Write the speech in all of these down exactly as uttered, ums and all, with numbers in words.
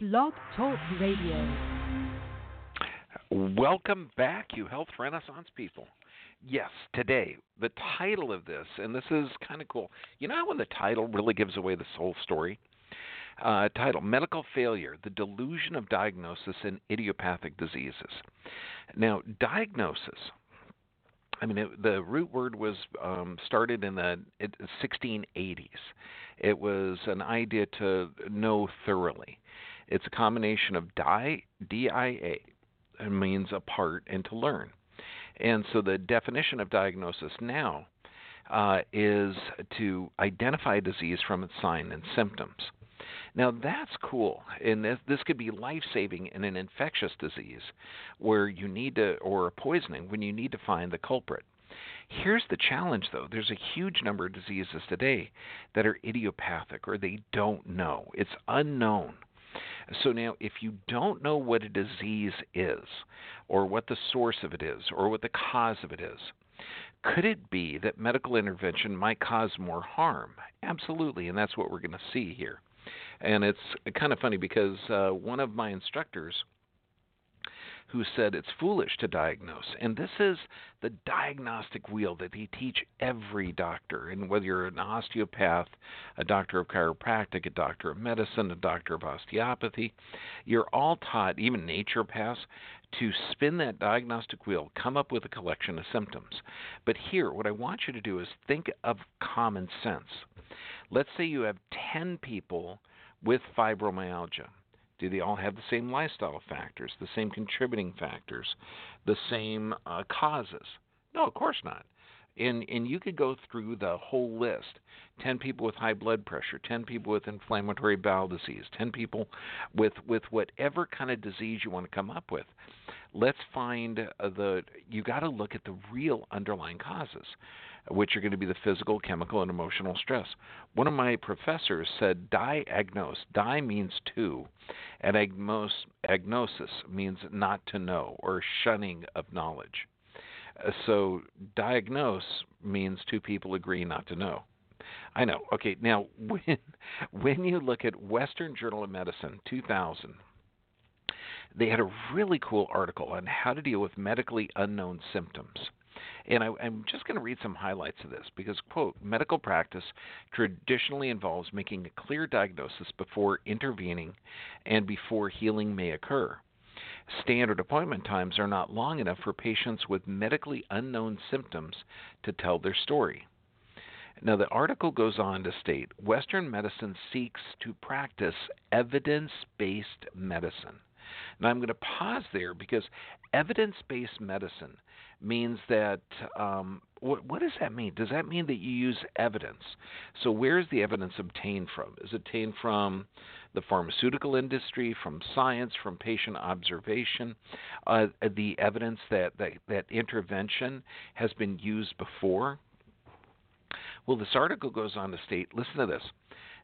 Blog Talk Radio. Welcome back, you health renaissance people. Yes, today, the title of this, and this is kind of cool. You know when the title really gives away the whole story? Uh, title, Medical Failure, the Delusion of Diagnosis in Idiopathic Diseases. Now, diagnosis, I mean, it, the root word was um, started in the sixteen eighties. It was an idea to know thoroughly. It's a combination of di, D I A, it means apart, and to learn. And so the definition of diagnosis now uh, is to identify disease from its sign and symptoms. Now, that's cool, and this, this could be life-saving in an infectious disease where you need to, or a poisoning, when you need to find the culprit. Here's the challenge, though. There's a huge number of diseases today that are idiopathic, or they don't know. It's unknown. So now, if you don't know what a disease is, or what the source of it is, or what the cause of it is, could it be that medical intervention might cause more harm? Absolutely, and that's what we're going to see here. And it's kind of funny because uh, one of my instructors who said it's foolish to diagnose, and this is the diagnostic wheel that they teach every doctor, and whether you're an osteopath, a doctor of chiropractic, a doctor of medicine, a doctor of osteopathy, you're all taught, even naturopaths, to spin that diagnostic wheel, come up with a collection of symptoms. But here, what I want you to do is think of common sense. Let's say you have ten people with fibromyalgia. Do they all have the same lifestyle factors, the same contributing factors, the same uh, causes? No, of course not. And, and you could go through the whole list, ten people with high blood pressure, ten people with inflammatory bowel disease, ten people with, with whatever kind of disease you want to come up with. Let's find the – you got to look at the real underlying causes, which are going to be the physical, chemical, and emotional stress. One of my professors said diagnose. Di means to, and agnos, agnosis means not to know or shunning of knowledge. So diagnose means two people agree not to know. I know. Okay, now when, when you look at Western Journal of Medicine, two thousand, they had a really cool article on how to deal with medically unknown symptoms. And I, I'm just going to read some highlights of this because, quote, medical practice traditionally involves making a clear diagnosis before intervening and before healing may occur. Standard appointment times are not long enough for patients with medically unknown symptoms to tell their story. Now, the article goes on to state, Western medicine seeks to practice evidence-based medicine. Now, I'm going to pause there because evidence-based medicine means that um, – what, what does that mean? Does that mean that you use evidence? So where is the evidence obtained from? Is it obtained from the pharmaceutical industry, from science, from patient observation, uh, the evidence that, that, that intervention has been used before? Well, this article goes on to state – listen to this.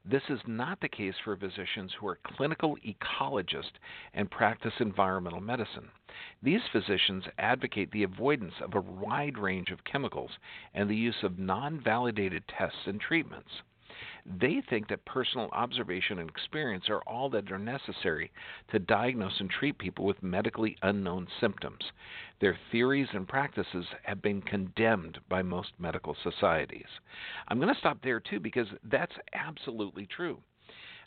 This is not the case for physicians who are clinical ecologists and practice environmental medicine. These physicians advocate the avoidance of a wide range of chemicals and the use of non-validated tests and treatments. They think that personal observation and experience are all that are necessary to diagnose and treat people with medically unknown symptoms. Their theories and practices have been condemned by most medical societies. I'm going to stop there, too, because that's absolutely true.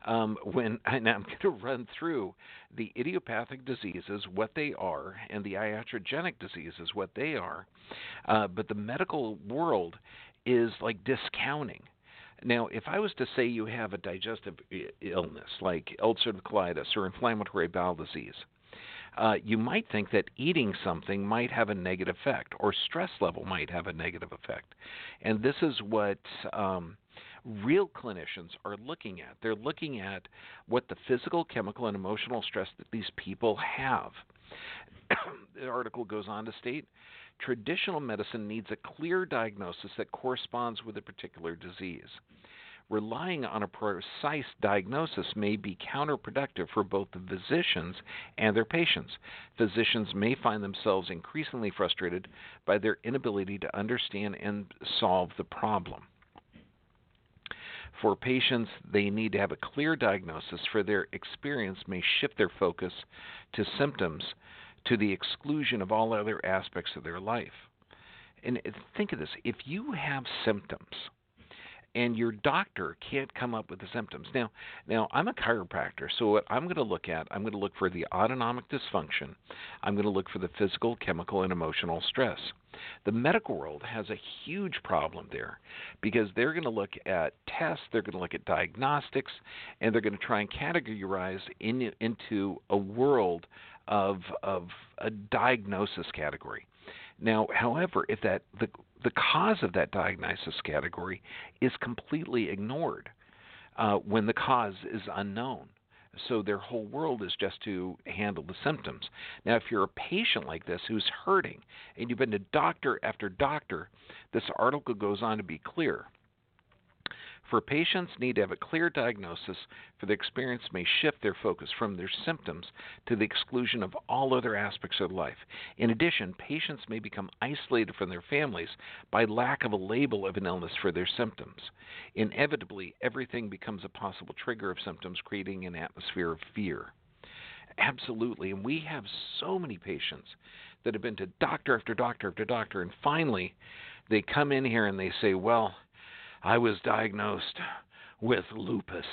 Um, when and I'm going to run through the idiopathic diseases, what they are, and the iatrogenic diseases, what they are. Uh, but the medical world is like discounting. Now, if I was to say you have a digestive illness like ulcerative colitis or inflammatory bowel disease, uh, you might think that eating something might have a negative effect or stress level might have a negative effect. And this is what um, real clinicians are looking at. They're looking at what the physical, chemical, and emotional stress that these people have. The article goes on to state, traditional medicine needs a clear diagnosis that corresponds with a particular disease. Relying on a precise diagnosis may be counterproductive for both the physicians and their patients. Physicians may find themselves increasingly frustrated by their inability to understand and solve the problem. For patients, they need to have a clear diagnosis, for their experience may shift their focus to symptoms to the exclusion of all other aspects of their life. And think of this. If you have symptoms and your doctor can't come up with the symptoms. Now, now I'm a chiropractor, so what I'm going to look at, I'm going to look for the autonomic dysfunction. I'm going to look for the physical, chemical, and emotional stress. The medical world has a huge problem there because they're going to look at tests, they're going to look at diagnostics, and they're going to try and categorize in, into a world of, of a diagnosis category. Now, however, if that the the cause of that diagnosis category is completely ignored uh, when the cause is unknown. So their whole world is just to handle the symptoms. Now, if you're a patient like this who's hurting and you've been to doctor after doctor, this article goes on to be clear. For patients need to have a clear diagnosis, for the experience may shift their focus from their symptoms to the exclusion of all other aspects of life. In addition, patients may become isolated from their families by lack of a label of an illness for their symptoms. Inevitably, everything becomes a possible trigger of symptoms, creating an atmosphere of fear. Absolutely, and we have so many patients that have been to doctor after doctor after doctor, and finally they come in here and they say, well, I was diagnosed with lupus,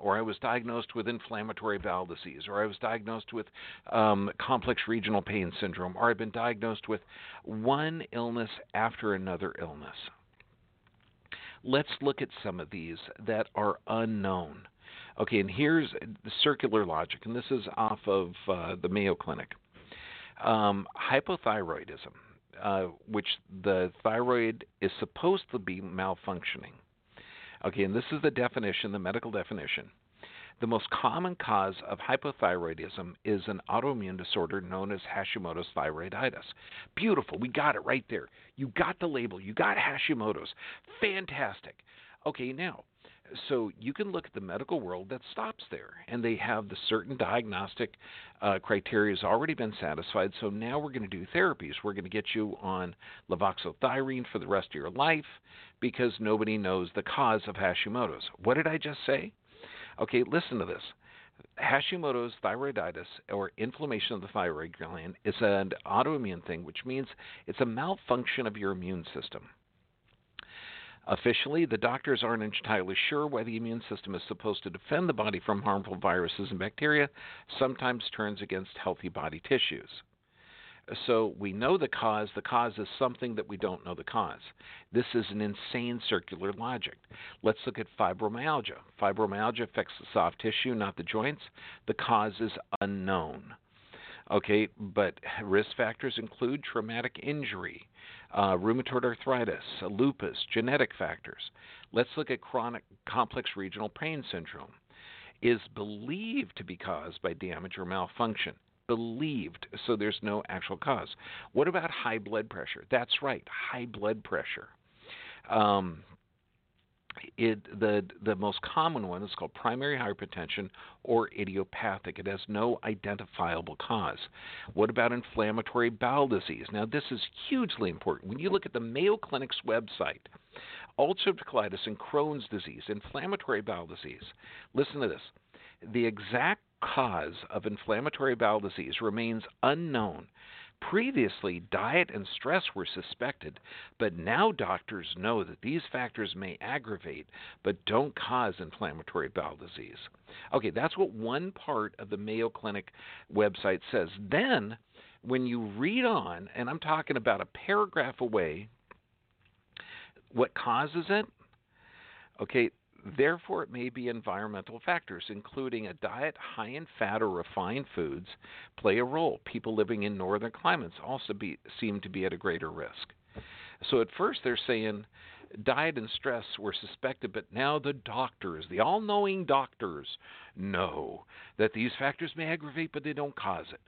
or I was diagnosed with inflammatory bowel disease, or I was diagnosed with um, complex regional pain syndrome, or I've been diagnosed with one illness after another illness. Let's look at some of these that are unknown. Okay, and here's the circular logic, and this is off of uh, the Mayo Clinic. Um, hypothyroidism. Uh, which the thyroid is supposed to be malfunctioning. Okay, and this is the definition, the medical definition. The most common cause of hypothyroidism is an autoimmune disorder known as Hashimoto's thyroiditis. Beautiful. We got it right there. You got the label. You got Hashimoto's. Fantastic. Okay, now, so you can look at the medical world that stops there, and they have the certain diagnostic uh, criteria has already been satisfied, so now we're going to do therapies. We're going to get you on levothyroxine for the rest of your life because nobody knows the cause of Hashimoto's. What did I just say? Okay, listen to this. Hashimoto's thyroiditis, or inflammation of the thyroid gland, is an autoimmune thing, which means it's a malfunction of your immune system. Officially, the doctors aren't entirely sure why the immune system is supposed to defend the body from harmful viruses and bacteria, sometimes turns against healthy body tissues. So we know the cause. The cause is something that we don't know the cause. This is an insane circular logic. Let's look at fibromyalgia. Fibromyalgia affects the soft tissue, not the joints. The cause is unknown. Okay, but risk factors include traumatic injury, uh, rheumatoid arthritis, lupus, genetic factors. Let's look at chronic complex regional pain syndrome. Is believed to be caused by damage or malfunction. Believed, so there's no actual cause. What about high blood pressure? That's right, high blood pressure. Um, It, the the most common one is called primary hypertension or idiopathic. It has no identifiable cause. What about inflammatory bowel disease? Now, this is hugely important. When you look at the Mayo Clinic's website, ulcerative colitis and Crohn's disease, inflammatory bowel disease, listen to this. The exact cause of inflammatory bowel disease remains unknown. Previously, diet and stress were suspected, but now doctors know that these factors may aggravate but don't cause inflammatory bowel disease. Okay, that's what one part of the Mayo Clinic website says. Then, when you read on, and I'm talking about a paragraph away, what causes it? Okay, therefore, it may be environmental factors, including a diet high in fat or refined foods, play a role. People living in northern climates also be, seem to be at a greater risk. So at first they're saying diet and stress were suspected, but now the doctors, the all-knowing doctors, know that these factors may aggravate, but they don't cause it.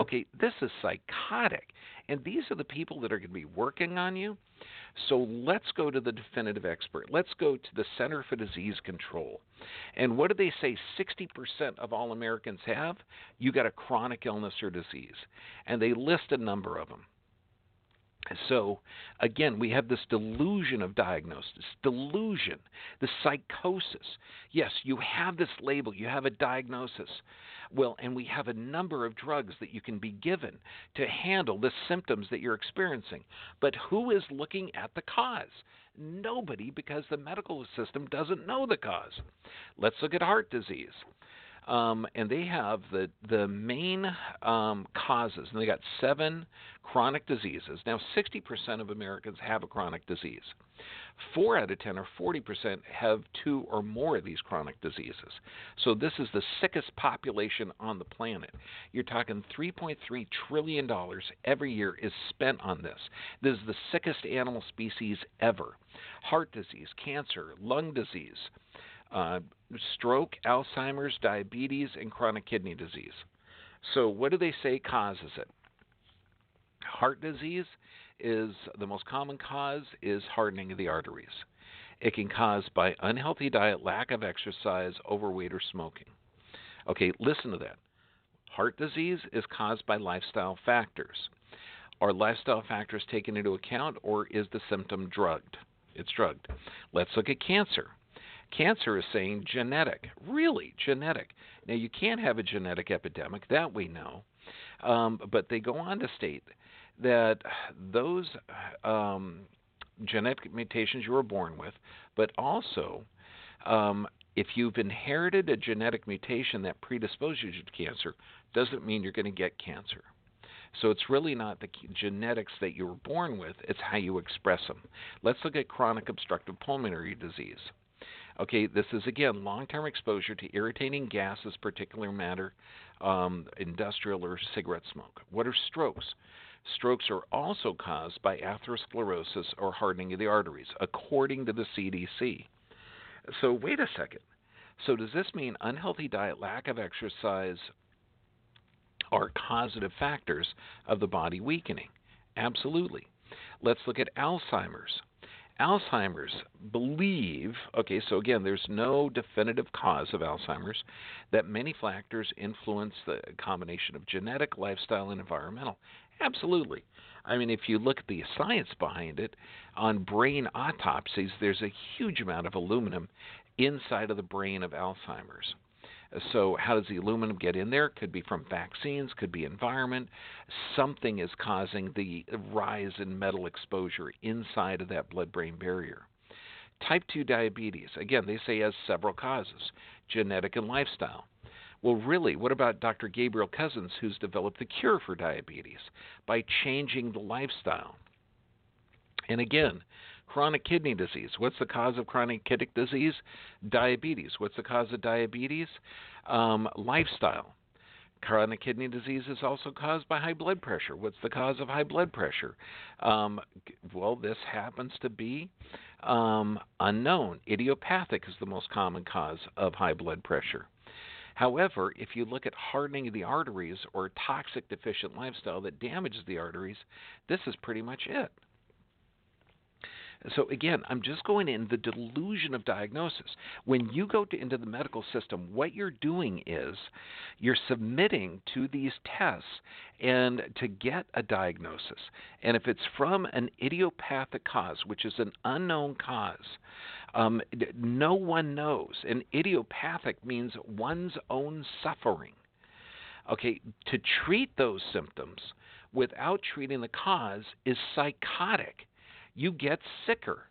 Okay, this is psychotic, and these are the people that are going to be working on you. So let's go to the definitive expert. Let's go to the Center for Disease Control. And what do they say sixty percent of all Americans have? You got a chronic illness or disease, and they list a number of them. So, again, we have this delusion of diagnosis, delusion, the psychosis. Yes, you have this label, you have a diagnosis. Well, and we have a number of drugs that you can be given to handle the symptoms that you're experiencing. But who is looking at the cause? Nobody, because the medical system doesn't know the cause. Let's look at heart disease. Um, and they have the, the main um, causes, and they got seven chronic diseases. Now, sixty percent of Americans have a chronic disease. Four out of ten, or forty percent, have two or more of these chronic diseases. So this is the sickest population on the planet. You're talking three point three trillion dollars every year is spent on this. This is the sickest animal species ever. Heart disease, cancer, lung disease, Uh, stroke, Alzheimer's, diabetes, and chronic kidney disease. So what do they say causes it? Heart disease is the most common cause is hardening of the arteries. It can cause by unhealthy diet, lack of exercise, overweight, or smoking. Okay, listen to that. Heart disease is caused by lifestyle factors. Are lifestyle factors taken into account, or is the symptom drugged? It's drugged. Let's look at cancer. Cancer is saying genetic, really genetic. Now, you can't have a genetic epidemic, that we know, um, but they go on to state that those um, genetic mutations you were born with, but also um, if you've inherited a genetic mutation that predisposes you to cancer, doesn't mean you're going to get cancer. So it's really not the genetics that you were born with, it's how you express them. Let's look at chronic obstructive pulmonary disease. Okay, this is, again, long-term exposure to irritating gases, particulate matter, um, industrial or cigarette smoke. What are strokes? Strokes are also caused by atherosclerosis or hardening of the arteries, according to the C D C. So wait a second. So does this mean unhealthy diet, lack of exercise are causative factors of the body weakening? Absolutely. Let's look at Alzheimer's. Alzheimer's believe, okay, so again, there's no definitive cause of Alzheimer's, that many factors influence the combination of genetic, lifestyle, and environmental. Absolutely. I mean, if you look at the science behind it, on brain autopsies, there's a huge amount of aluminum inside of the brain of Alzheimer's. So how does the aluminum get in there? Could be from vaccines, could be environment. Something is causing the rise in metal exposure inside of that blood-brain barrier. Type two diabetes, again, they say has several causes, genetic and lifestyle. Well, really, what about Doctor Gabriel Cousens, who's developed the cure for diabetes by changing the lifestyle? And again, chronic kidney disease. What's the cause of chronic kidney disease? Diabetes. What's the cause of diabetes? Um, lifestyle. Chronic kidney disease is also caused by high blood pressure. What's the cause of high blood pressure? Um, well, this happens to be um, unknown. Idiopathic is the most common cause of high blood pressure. However, if you look at hardening of the arteries or toxic deficient lifestyle that damages the arteries, this is pretty much it. So, again, I'm just going in the delusion of diagnosis. When you go to, into the medical system, what you're doing is you're submitting to these tests and to get a diagnosis. And if it's from an idiopathic cause, which is an unknown cause, um, no one knows. And idiopathic means one's own suffering. Okay, to treat those symptoms without treating the cause is psychotic. You get sicker.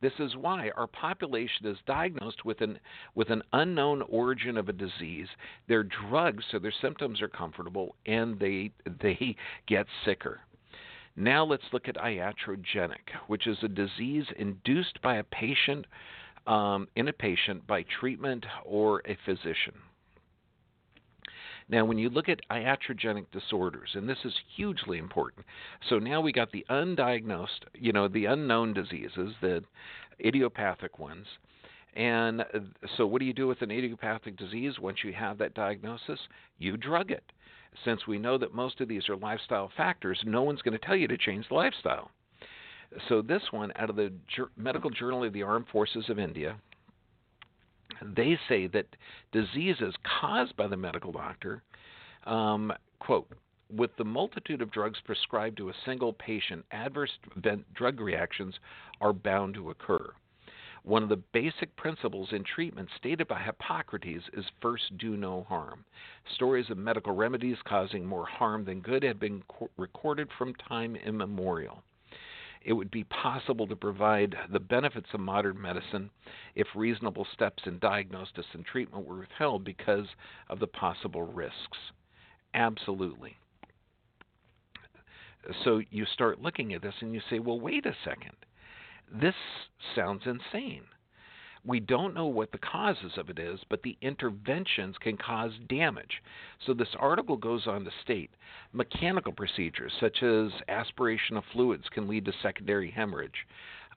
This is why our population is diagnosed with an with an unknown origin of a disease. They're drugged, so their symptoms are comfortable, and they they get sicker. Now let's look at iatrogenic, which is a disease induced by a patient um, in a patient by treatment or a physician. Now, when you look at iatrogenic disorders, and this is hugely important, so now we got the undiagnosed, you know, the unknown diseases, the idiopathic ones. And so what do you do with an idiopathic disease once you have that diagnosis? You drug it. Since we know that most of these are lifestyle factors, no one's going to tell you to change the lifestyle. So this one, out of the Medical Journal of the Armed Forces of India, they say that diseases caused by the medical doctor, um, quote, with the multitude of drugs prescribed to a single patient, adverse drug reactions are bound to occur. One of the basic principles in treatment stated by Hippocrates is first do no harm. Stories of medical remedies causing more harm than good have been co- recorded from time immemorial. It would be possible to provide the benefits of modern medicine if reasonable steps in diagnosis and treatment were withheld because of the possible risks. Absolutely. So you start looking at this and you say, well, wait a second. This sounds insane. We don't know what the causes of it is, but the interventions can cause damage. So this article goes on to state mechanical procedures such as aspiration of fluids can lead to secondary hemorrhage.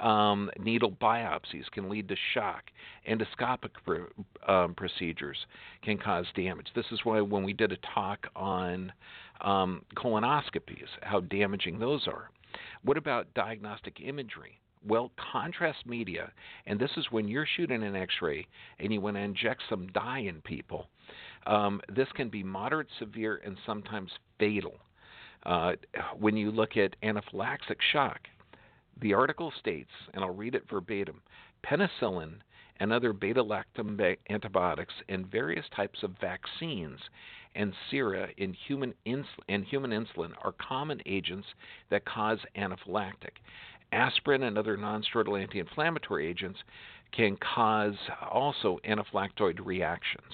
Um, needle biopsies can lead to shock. Endoscopic pr- um, procedures can cause damage. This is why when we did a talk on um, colonoscopies, how damaging those are. What about diagnostic imagery? Well, contrast media, and this is when you're shooting an x-ray and you want to inject some dye in people. Um, this can be moderate, severe, and sometimes fatal. Uh, when you look at anaphylactic shock, the article states, and I'll read it verbatim, penicillin and other beta-lactam antibiotics and various types of vaccines and sera in human ins- and human insulin are common agents that cause anaphylactic. Aspirin and other non-steroidal anti-inflammatory agents can cause also anaphylactoid reactions.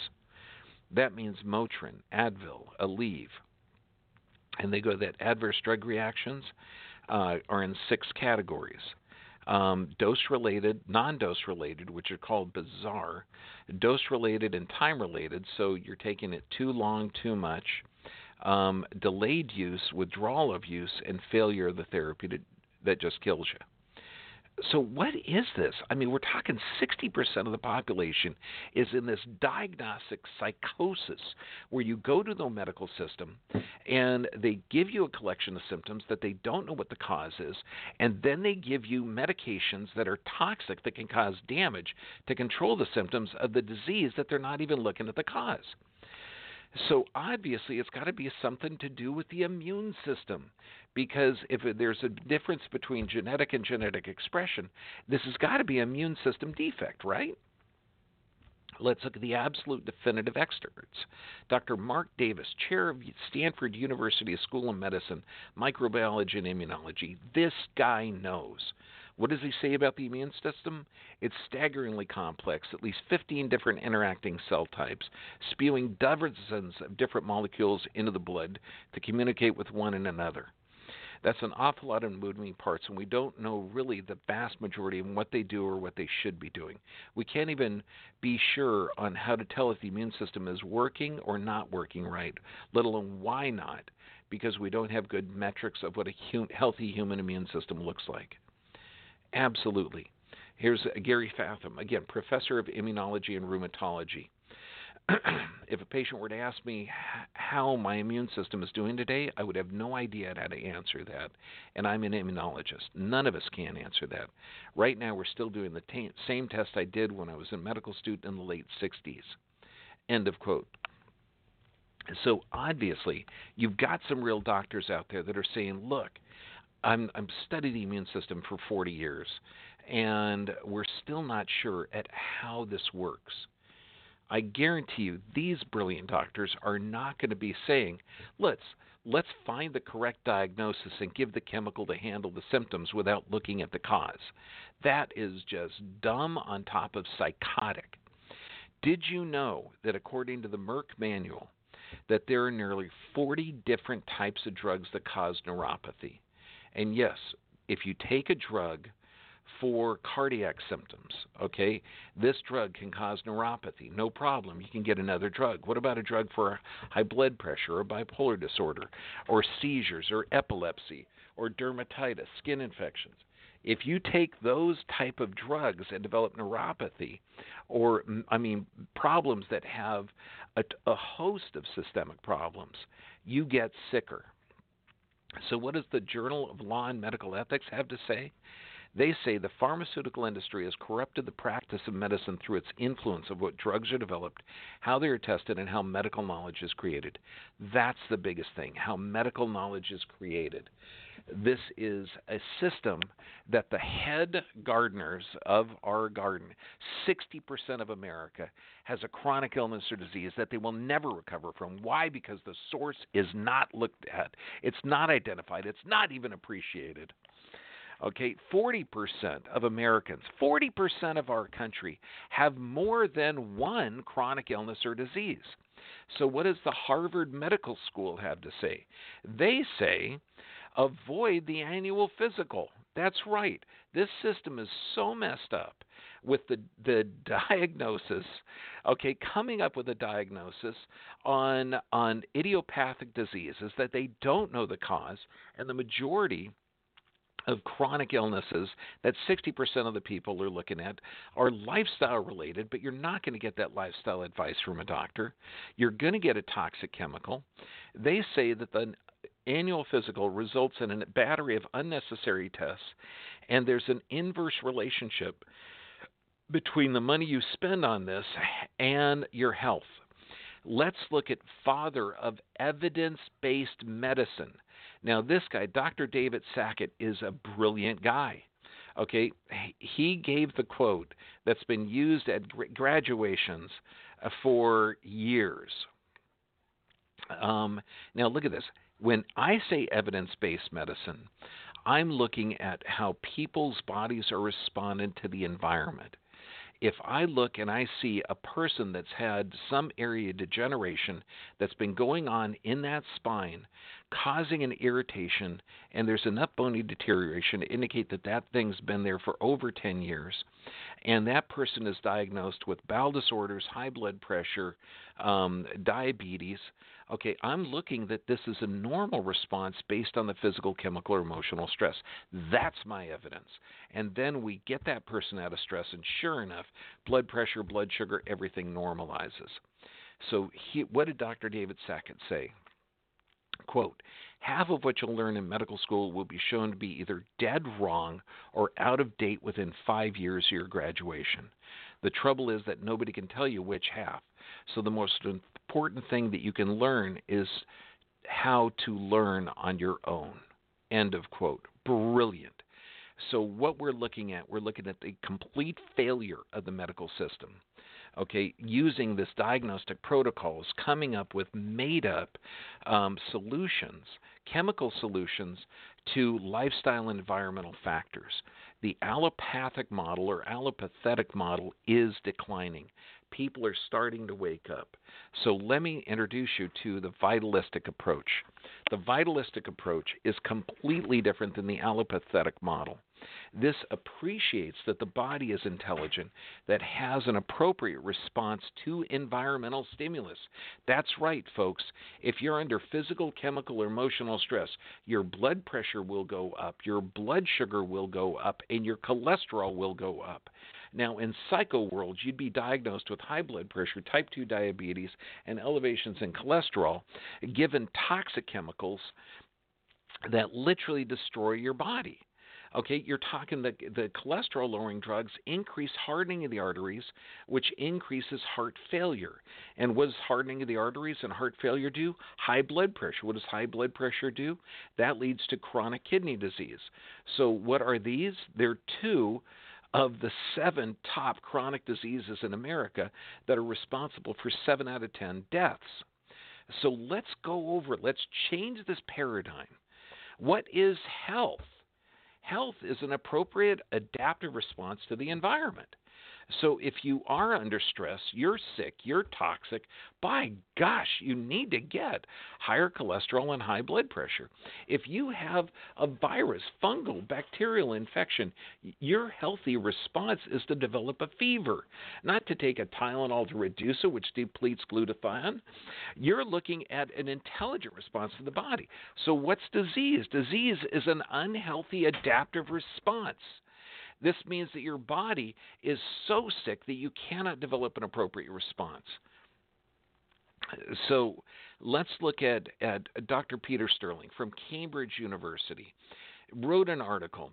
That means Motrin, Advil, Aleve. And they go that adverse drug reactions uh, are in six categories. Um, dose-related, non-dose-related, which are called bizarre, dose-related and time-related, so you're taking it too long, too much, um, delayed use, withdrawal of use, and failure of the therapy to that just kills you. So what is this? I mean, we're talking sixty percent of the population is in this diagnostic psychosis where you go to the medical system and they give you a collection of symptoms that they don't know what the cause is, and then they give you medications that are toxic that can cause damage to control the symptoms of the disease that they're not even looking at the cause. So obviously it's got to be something to do with the immune system, because if there's a difference between genetic and genetic expression, this has got to be an immune system defect, right? Let's look at the absolute definitive experts. Doctor Mark Davis, chair of Stanford University School of Medicine, microbiology and immunology. This guy knows. What does he say about the immune system? It's staggeringly complex, at least fifteen different interacting cell types, spewing dozens of different molecules into the blood to communicate with one another. That's an awful lot of moving parts, and we don't know really the vast majority of what they do or what they should be doing. We can't even be sure on how to tell if the immune system is working or not working right, let alone why not, because we don't have good metrics of what a hum- healthy human immune system looks like. Absolutely. Here's Gary Fathom, again, professor of immunology and rheumatology. If a patient were to ask me how my immune system is doing today, I would have no idea how to answer that, and I'm an immunologist. None of us can answer that. Right now, we're still doing the t- same test I did when I was a medical student in the late sixties. End of quote. So obviously, you've got some real doctors out there that are saying, look, I'm, I'm studying the immune system for forty years, and we're still not sure at how this works. I guarantee you these brilliant doctors are not going to be saying, let's let's find the correct diagnosis and give the chemical to handle the symptoms without looking at the cause. That is just dumb on top of psychotic. Did you know that according to the Merck Manual, that there are nearly forty different types of drugs that cause neuropathy? And yes, if you take a drug for cardiac symptoms, okay, this drug can cause neuropathy. No problem. You can get another drug. What about a drug for high blood pressure or bipolar disorder or seizures or epilepsy or dermatitis, skin infections? If you take those type of drugs and develop neuropathy or, I mean, problems that have a, a host of systemic problems, you get sicker. So what does the Journal of Law and Medical Ethics have to say? They say the pharmaceutical industry has corrupted the practice of medicine through its influence of what drugs are developed, how they are tested, and how medical knowledge is created. That's the biggest thing, how medical knowledge is created. This is a system that the head gardeners of our garden, sixty percent of America, has a chronic illness or disease that they will never recover from. Why? Because the source is not looked at. It's not identified. It's not even appreciated. Okay, forty percent of Americans, forty percent of our country have more than one chronic illness or disease. So what does the Harvard Medical School have to say? They say avoid the annual physical. That's right. This system is so messed up with the, the diagnosis, okay, coming up with a diagnosis on, on idiopathic diseases that they don't know the cause, and the majority of chronic illnesses that sixty percent of the people are looking at are lifestyle related, but you're not going to get that lifestyle advice from a doctor. You're going to get a toxic chemical. They say that the annual physical results in a battery of unnecessary tests, and there's an inverse relationship between the money you spend on this and your health. Let's look at father of evidence-based medicine. Now, this guy, Doctor David Sackett, is a brilliant guy. Okay, he gave the quote that's been used at graduations for years. Um, now, look at this. When I say evidence-based medicine, I'm looking at how people's bodies are responding to the environment. If I look and I see a person that's had some area degeneration that's been going on in that spine, causing an irritation, and there's enough bony deterioration to indicate that that thing's been there for over ten years, and that person is diagnosed with bowel disorders, high blood pressure, um, diabetes, okay, I'm looking that this is a normal response based on the physical, chemical, or emotional stress. That's my evidence. And then we get that person out of stress, and sure enough, blood pressure, blood sugar, everything normalizes. So he, what did Doctor David Sackett say? Quote, half of what you'll learn in medical school will be shown to be either dead wrong or out of date within five years of your graduation. The trouble is that nobody can tell you which half. So the most important thing that you can learn is how to learn on your own. End of quote. Brilliant. So what we're looking at, we're looking at the complete failure of the medical system. Okay, using this diagnostic protocols, coming up with made-up um, solutions, chemical solutions to lifestyle and environmental factors. The allopathic model or allopathetic model is declining. People are starting to wake up. So let me introduce you to the vitalistic approach. The vitalistic approach is completely different than the allopathetic model. This appreciates that the body is intelligent, that has an appropriate response to environmental stimulus. That's right, folks. If you're under physical, chemical, or emotional stress, your blood pressure will go up, your blood sugar will go up, and your cholesterol will go up. Now, in psycho world, you'd be diagnosed with high blood pressure, type two diabetes, and elevations in cholesterol, given toxic chemicals that literally destroy your body. Okay, you're talking the, the cholesterol-lowering drugs increase hardening of the arteries, which increases heart failure. And what does hardening of the arteries and heart failure do? High blood pressure. What does high blood pressure do? That leads to chronic kidney disease. So what are these? They're two of the seven top chronic diseases in America that are responsible for seven out of ten deaths. So let's go over, let's change this paradigm. What is health? Health is an appropriate adaptive response to the environment. So if you are under stress, you're sick, you're toxic, by gosh, you need to get higher cholesterol and high blood pressure. If you have a virus, fungal, bacterial infection, your healthy response is to develop a fever, not to take a Tylenol to reduce it, which depletes glutathione. You're looking at an intelligent response to the body. So what's disease? Disease is an unhealthy adaptive response. This means that your body is so sick that you cannot develop an appropriate response. So let's look at, at Doctor Peter Sterling from Cambridge University, wrote an article,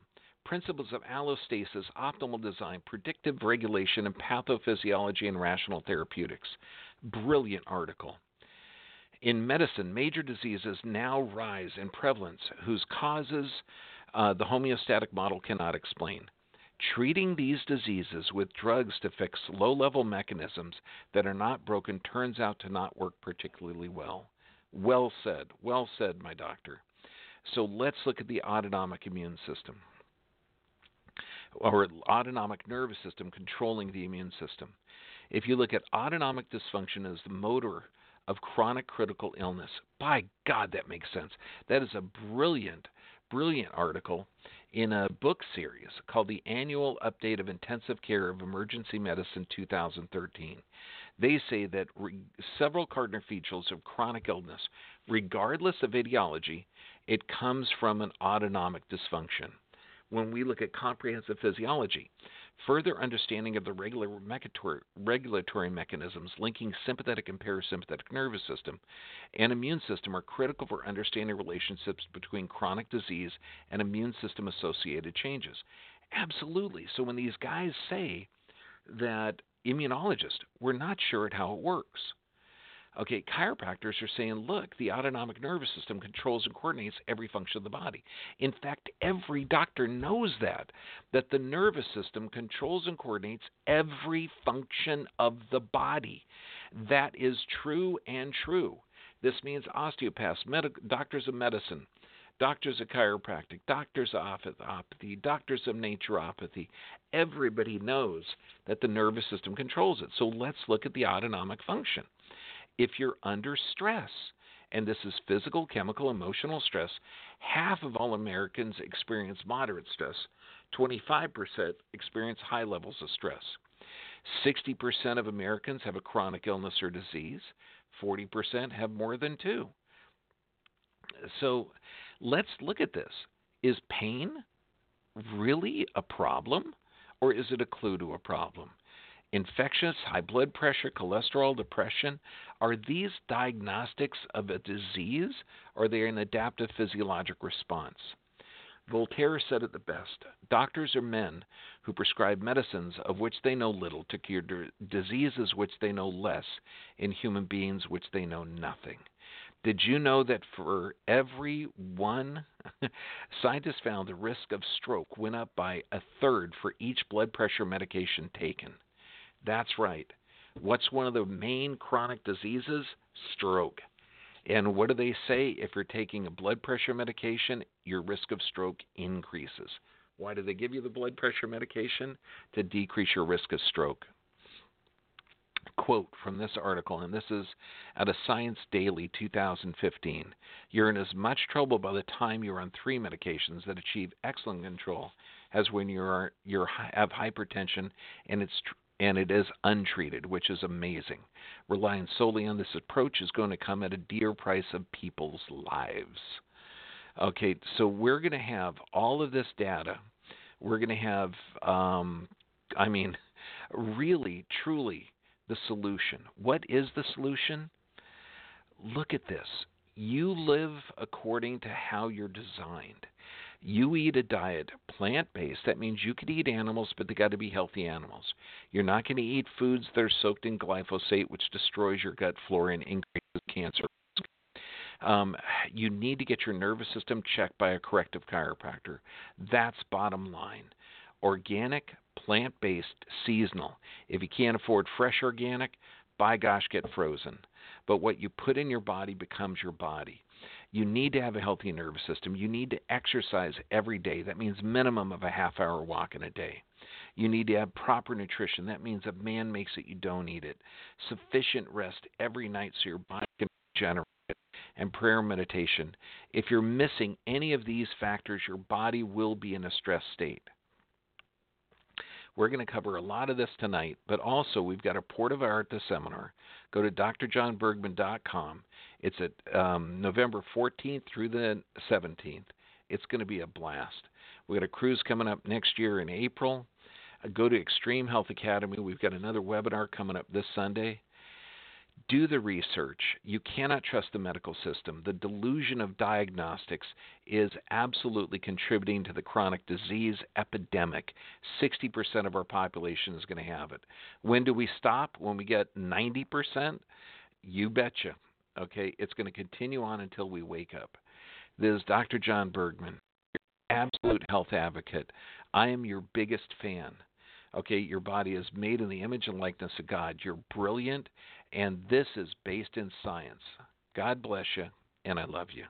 principles of allostasis, optimal design, predictive regulation, and pathophysiology and rational therapeutics. Brilliant article. In medicine, major diseases now rise in prevalence whose causes uh, the homeostatic model cannot explain. Treating these diseases with drugs to fix low-level mechanisms that are not broken turns out to not work particularly well. Well said. Well said, my doctor. So let's look at the autonomic immune system, or autonomic nervous system controlling the immune system. If you look at autonomic dysfunction as the motor of chronic critical illness, by God, that makes sense. That is a brilliant, brilliant article in a book series called The Annual Update of Intensive Care of Emergency Medicine twenty thirteen. They say that re- several cardinal features of chronic illness, regardless of etiology, it comes from an autonomic dysfunction. When we look at comprehensive physiology, further understanding of the regular regulatory mechanisms linking sympathetic and parasympathetic nervous system and immune system are critical for understanding relationships between chronic disease and immune system-associated changes. Absolutely. So when these guys say that immunologists, we're not sure at how it works. Okay, chiropractors are saying, look, the autonomic nervous system controls and coordinates every function of the body. In fact, every doctor knows that, that the nervous system controls and coordinates every function of the body. That is true and true. This means osteopaths, med- doctors of medicine, doctors of chiropractic, doctors of osteopathy, doctors of naturopathy. Everybody knows that the nervous system controls it. So let's look at the autonomic function. If you're under stress, and this is physical, chemical, emotional stress, half of all Americans experience moderate stress. twenty-five percent experience high levels of stress. sixty percent of Americans have a chronic illness or disease. forty percent have more than two. So let's look at this. Is pain really a problem, or is it a clue to a problem? Infections, high blood pressure, cholesterol, depression, are these diagnostics of a disease, or are they an adaptive physiologic response? Voltaire said it the best. Doctors are men who prescribe medicines of which they know little to cure diseases which they know less in human beings which they know nothing. Did you know that for every one, scientists found the risk of stroke went up by a third for each blood pressure medication taken? That's right. What's one of the main chronic diseases? Stroke. And what do they say? If you're taking a blood pressure medication, your risk of stroke increases. Why do they give you the blood pressure medication? To decrease your risk of stroke. Quote from this article, and this is out of Science Daily two thousand fifteen. You're in as much trouble by the time you're on three medications that achieve excellent control as when you are you have hypertension and it's tr- And it is untreated, which is amazing. Relying solely on this approach is going to come at a dear price of people's lives. Okay, so we're going to have all of this data. We're going to have, um, I mean, really, truly the solution. What is the solution? Look at this. You live according to how you're designed. You eat a diet, plant-based. That means you could eat animals, but they got to be healthy animals. You're not going to eat foods that are soaked in glyphosate, which destroys your gut flora and increases cancer risk. Um, you need to get your nervous system checked by a corrective chiropractor. That's bottom line. Organic, plant-based, seasonal. If you can't afford fresh organic, by gosh, get frozen. But what you put in your body becomes your body. You need to have a healthy nervous system. You need to exercise every day. That means minimum of a half hour walk in a day. You need to have proper nutrition. That means if man makes it, you don't eat it. Sufficient rest every night so your body can regenerate. And prayer and meditation. If you're missing any of these factors, your body will be in a stress state. We're going to cover a lot of this tonight, but also we've got a Puerto Vallarta seminar. Go to d r john bergman dot com. It's at um, November fourteenth through the seventeenth. It's going to be a blast. We've got a cruise coming up next year in April. Uh, go to Extreme Health Academy. We've got another webinar coming up this Sunday. Do the research. You cannot trust the medical system. The delusion of diagnostics is absolutely contributing to the chronic disease epidemic. sixty percent of our population is going to have it. When do we stop? When we get ninety percent? You betcha. Okay, it's going to continue on until we wake up. This is Doctor John Bergman, your absolute health advocate. I am your biggest fan. Okay, your body is made in the image and likeness of God. You're brilliant, and this is based in science. God bless you, and I love you.